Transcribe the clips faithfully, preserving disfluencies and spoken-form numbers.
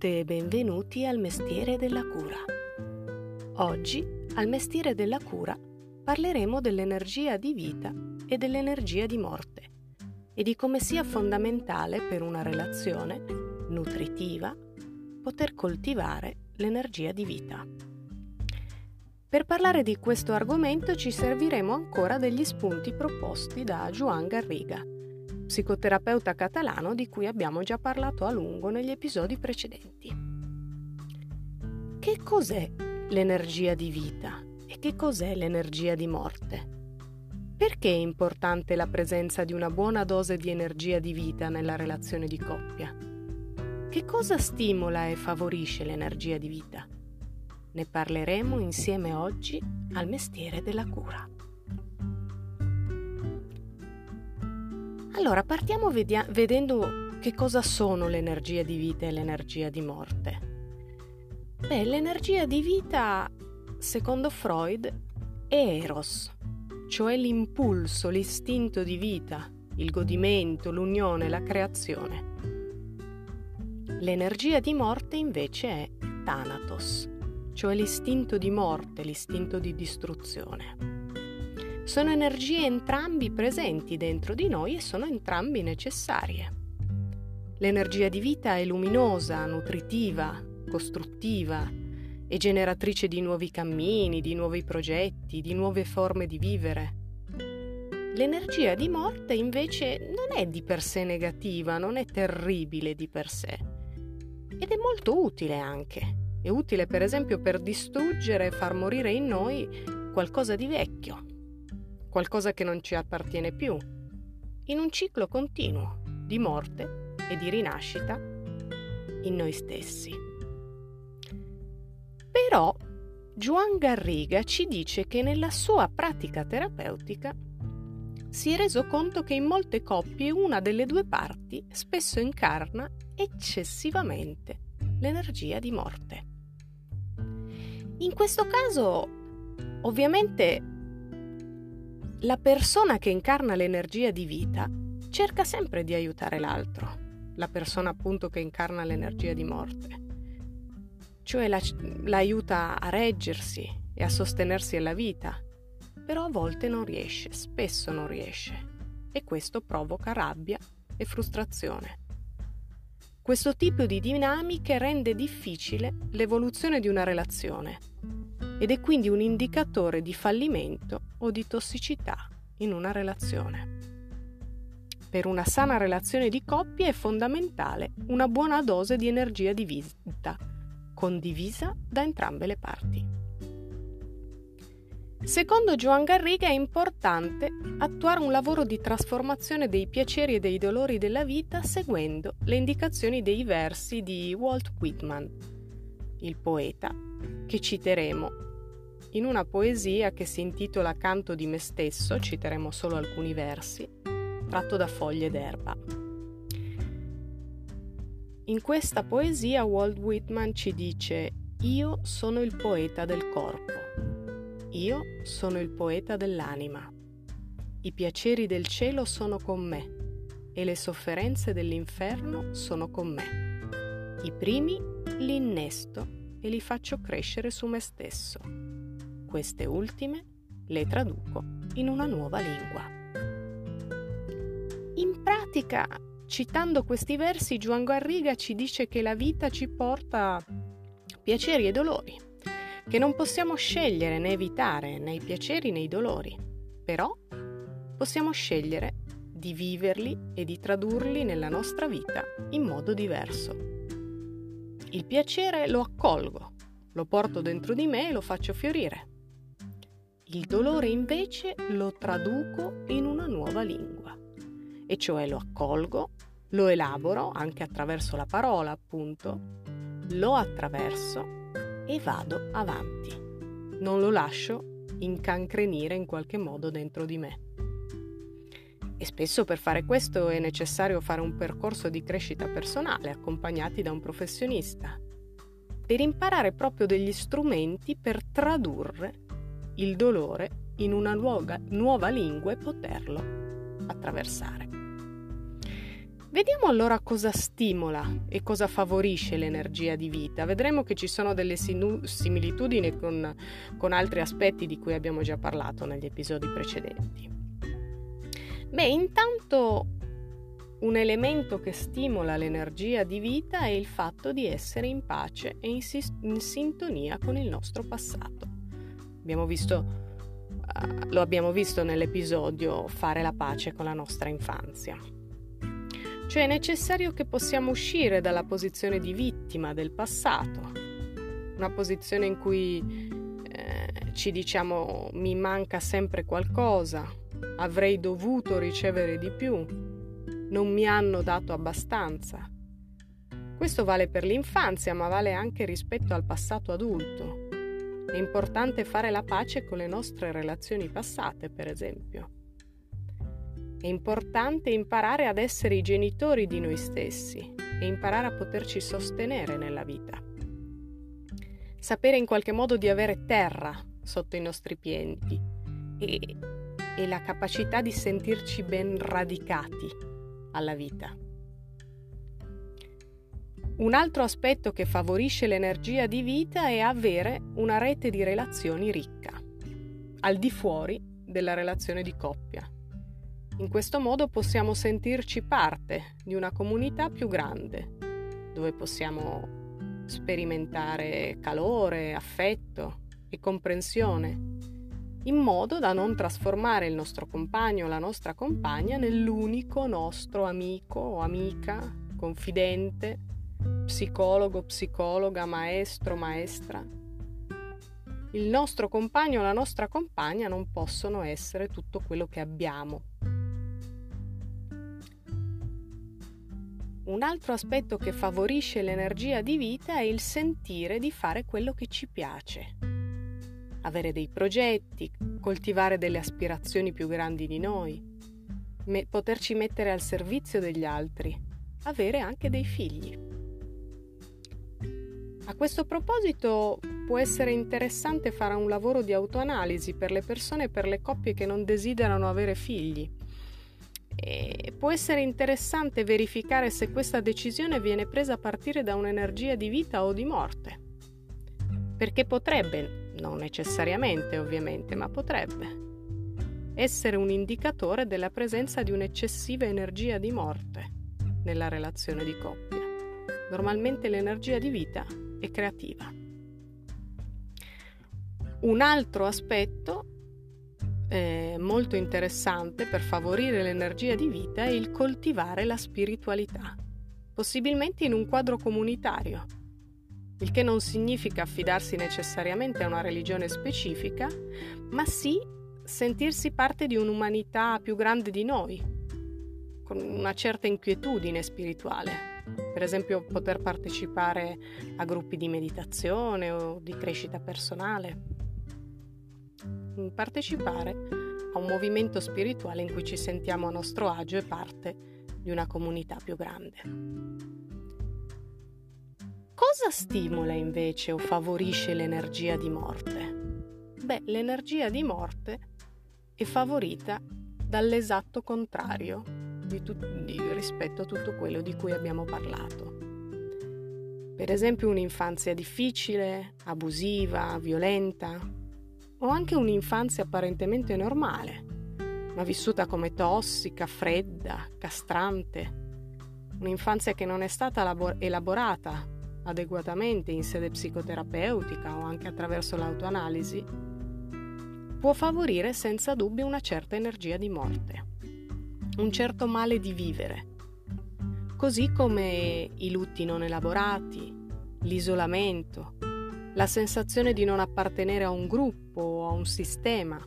Benvenute e benvenuti al Mestiere della cura. Oggi, al Mestiere della cura, parleremo dell'energia di vita e dell'energia di morte e di come sia fondamentale per una relazione nutritiva poter coltivare l'energia di vita. Per parlare di questo argomento ci serviremo ancora degli spunti proposti da Joan Garriga, psicoterapeuta catalano di cui abbiamo già parlato a lungo negli episodi precedenti. Che cos'è l'energia di vita e che cos'è l'energia di morte? Perché è importante la presenza di una buona dose di energia di vita nella relazione di coppia? Che cosa stimola e favorisce l'energia di vita? Ne parleremo insieme oggi al Mestiere della cura. Allora, partiamo vedia- vedendo che cosa sono l'energia di vita e l'energia di morte. Beh, l'energia di vita, secondo Freud, è Eros, cioè l'impulso, l'istinto di vita, il godimento, l'unione, la creazione. L'energia di morte invece è Thanatos, cioè l'istinto di morte, l'istinto di distruzione. Sono energie entrambi presenti dentro di noi e sono entrambi necessarie. L'energia di vita è luminosa, nutritiva, costruttiva, è generatrice di nuovi cammini, di nuovi progetti, di nuove forme di vivere. L'energia di morte invece non è di per sé negativa, non è terribile di per sé, ed è molto utile anche. È utile per esempio per distruggere e far morire in noi qualcosa di vecchio, qualcosa che non ci appartiene più, in un ciclo continuo di morte e di rinascita in noi stessi. Però Joan Garriga ci dice che nella sua pratica terapeutica si è reso conto che in molte coppie una delle due parti spesso incarna eccessivamente l'energia di morte. In questo caso, ovviamente, la persona che incarna l'energia di vita cerca sempre di aiutare l'altro, la persona appunto che incarna l'energia di morte, cioè la, la aiuta a reggersi e a sostenersi alla vita, però a volte non riesce, spesso non riesce, e questo provoca rabbia e frustrazione. Questo tipo di dinamiche rende difficile l'evoluzione di una relazione, ed è quindi un indicatore di fallimento o di tossicità in una relazione. Per una sana relazione di coppia è fondamentale una buona dose di energia di vita, condivisa da entrambe le parti. Secondo Joan Garriga è importante attuare un lavoro di trasformazione dei piaceri e dei dolori della vita seguendo le indicazioni dei versi di Walt Whitman, il poeta, che citeremo in una poesia che si intitola Canto di me stesso. Citeremo solo alcuni versi, tratto da Foglie d'erba. In questa poesia Walt Whitman ci dice: io sono il poeta del corpo, io sono il poeta dell'anima, i piaceri del cielo sono con me e le sofferenze dell'inferno sono con me, i primi li innesto e li faccio crescere su me stesso. Queste ultime le traduco in una nuova lingua. In pratica, citando questi versi, Joan Garriga ci dice che la vita ci porta piaceri e dolori, che non possiamo scegliere né evitare né i piaceri né i dolori, però possiamo scegliere di viverli e di tradurli nella nostra vita in modo diverso. Il piacere lo accolgo, lo porto dentro di me e lo faccio fiorire. Il dolore invece lo traduco in una nuova lingua, e cioè lo accolgo, lo elaboro anche attraverso la parola, appunto, lo attraverso e vado avanti. Non lo lascio incancrenire in qualche modo dentro di me. E spesso per fare questo è necessario fare un percorso di crescita personale accompagnati da un professionista, per imparare proprio degli strumenti per tradurre il dolore in una nuova, nuova lingua e poterlo attraversare. Vediamo allora cosa stimola e cosa favorisce l'energia di vita. Vedremo che ci sono delle sinu- similitudini con, con altri aspetti di cui abbiamo già parlato negli episodi precedenti. Beh, intanto un elemento che stimola l'energia di vita è il fatto di essere in pace e in, si- in sintonia con il nostro passato. Abbiamo visto... Uh, lo abbiamo visto nell'episodio fare la pace con la nostra infanzia. Cioè è necessario che possiamo uscire dalla posizione di vittima del passato, una posizione in cui eh, ci diciamo mi manca sempre qualcosa, avrei dovuto ricevere di più, non mi hanno dato abbastanza. Questo vale per l'infanzia, ma vale anche rispetto al passato adulto. È importante fare la pace con le nostre relazioni passate, per esempio. È importante imparare ad essere i genitori di noi stessi e imparare a poterci sostenere nella vita. Sapere in qualche modo di avere terra sotto i nostri piedi e, e la capacità di sentirci ben radicati alla vita. Un altro aspetto che favorisce l'energia di vita è avere una rete di relazioni ricca, al di fuori della relazione di coppia. In questo modo possiamo sentirci parte di una comunità più grande, dove possiamo sperimentare calore, affetto e comprensione, in modo da non trasformare il nostro compagno o la nostra compagna nell'unico nostro amico o amica, confidente, psicologo, psicologa, maestro, maestra. Il nostro compagno o la nostra compagna non possono essere tutto quello che abbiamo. Un altro aspetto che favorisce l'energia di vita è il sentire di fare quello che ci piace, avere dei progetti, coltivare delle aspirazioni più grandi di noi, me- poterci mettere al servizio degli altri, avere anche dei figli. A questo proposito può essere interessante fare un lavoro di autoanalisi per le persone e per le coppie che non desiderano avere figli. E può essere interessante verificare se questa decisione viene presa a partire da un'energia di vita o di morte. Perché potrebbe, non necessariamente ovviamente, ma potrebbe, essere un indicatore della presenza di un'eccessiva energia di morte nella relazione di coppia. Normalmente l'energia di vita è creativa. Un altro aspetto eh, molto interessante per favorire l'energia di vita è il coltivare la spiritualità, possibilmente in un quadro comunitario, il che non significa affidarsi necessariamente a una religione specifica, ma sì sentirsi parte di un'umanità più grande di noi, con una certa inquietudine spirituale. Per esempio poter partecipare a gruppi di meditazione o di crescita personale. Partecipare a un movimento spirituale in cui ci sentiamo a nostro agio e parte di una comunità più grande. Cosa stimola invece o favorisce l'energia di morte? Beh, l'energia di morte è favorita dall'esatto contrario Di tut- di, rispetto a tutto quello di cui abbiamo parlato. Per esempio un'infanzia difficile, abusiva, violenta, o anche un'infanzia apparentemente normale, ma vissuta come tossica, fredda, castrante, un'infanzia che non è stata labor- elaborata adeguatamente in sede psicoterapeutica o anche attraverso l'autoanalisi, può favorire senza dubbio una certa energia di morte, un certo male di vivere, così come i lutti non elaborati, l'isolamento, la sensazione di non appartenere a un gruppo o a un sistema,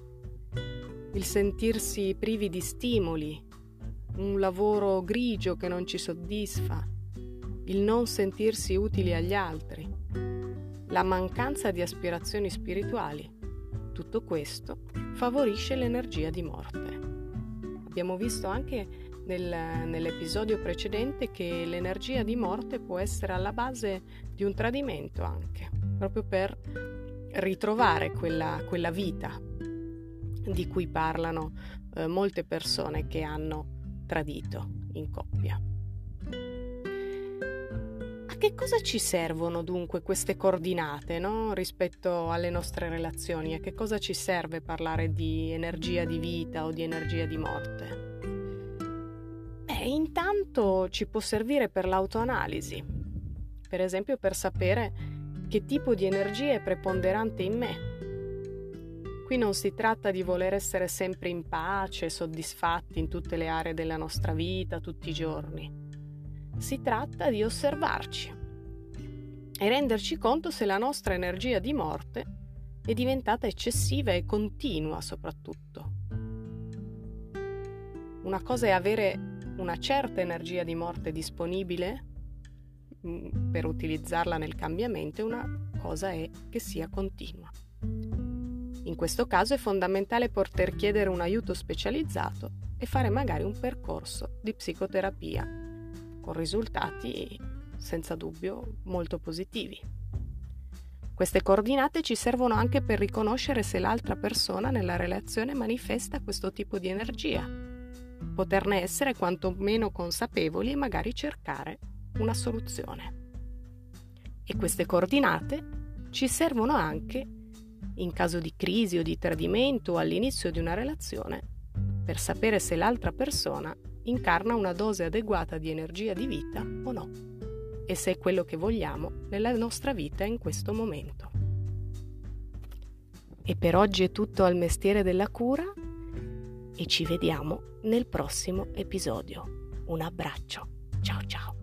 il sentirsi privi di stimoli, un lavoro grigio che non ci soddisfa, il non sentirsi utili agli altri, la mancanza di aspirazioni spirituali. Tutto questo favorisce l'energia di morte. Abbiamo visto anche nel, nell'episodio precedente che l'energia di morte può essere alla base di un tradimento anche, proprio per ritrovare quella, quella vita di cui parlano eh, molte persone che hanno tradito in coppia. che cosa ci servono dunque queste coordinate, no? Rispetto alle nostre relazioni? A che cosa ci serve parlare di energia di vita o di energia di morte? Beh, intanto ci può servire per l'autoanalisi, per esempio per sapere che tipo di energia è preponderante in me. Qui non si tratta di voler essere sempre in pace, soddisfatti in tutte le aree della nostra vita, tutti i giorni. Si tratta di osservarci e renderci conto se la nostra energia di morte è diventata eccessiva e continua soprattutto. Una cosa è avere una certa energia di morte disponibile per utilizzarla nel cambiamento e una cosa è che sia continua. In questo caso è fondamentale poter chiedere un aiuto specializzato e fare magari un percorso di psicoterapia, con risultati senza dubbio molto positivi. Queste coordinate ci servono anche per riconoscere se l'altra persona nella relazione manifesta questo tipo di energia, poterne essere quantomeno consapevoli e magari cercare una soluzione. E queste coordinate ci servono anche in caso di crisi o di tradimento o all'inizio di una relazione per sapere se l'altra persona incarna una dose adeguata di energia di vita o no, e se è quello che vogliamo nella nostra vita in questo momento. E per oggi è tutto al Mestiere della Cura e ci vediamo nel prossimo episodio. Un abbraccio, ciao ciao!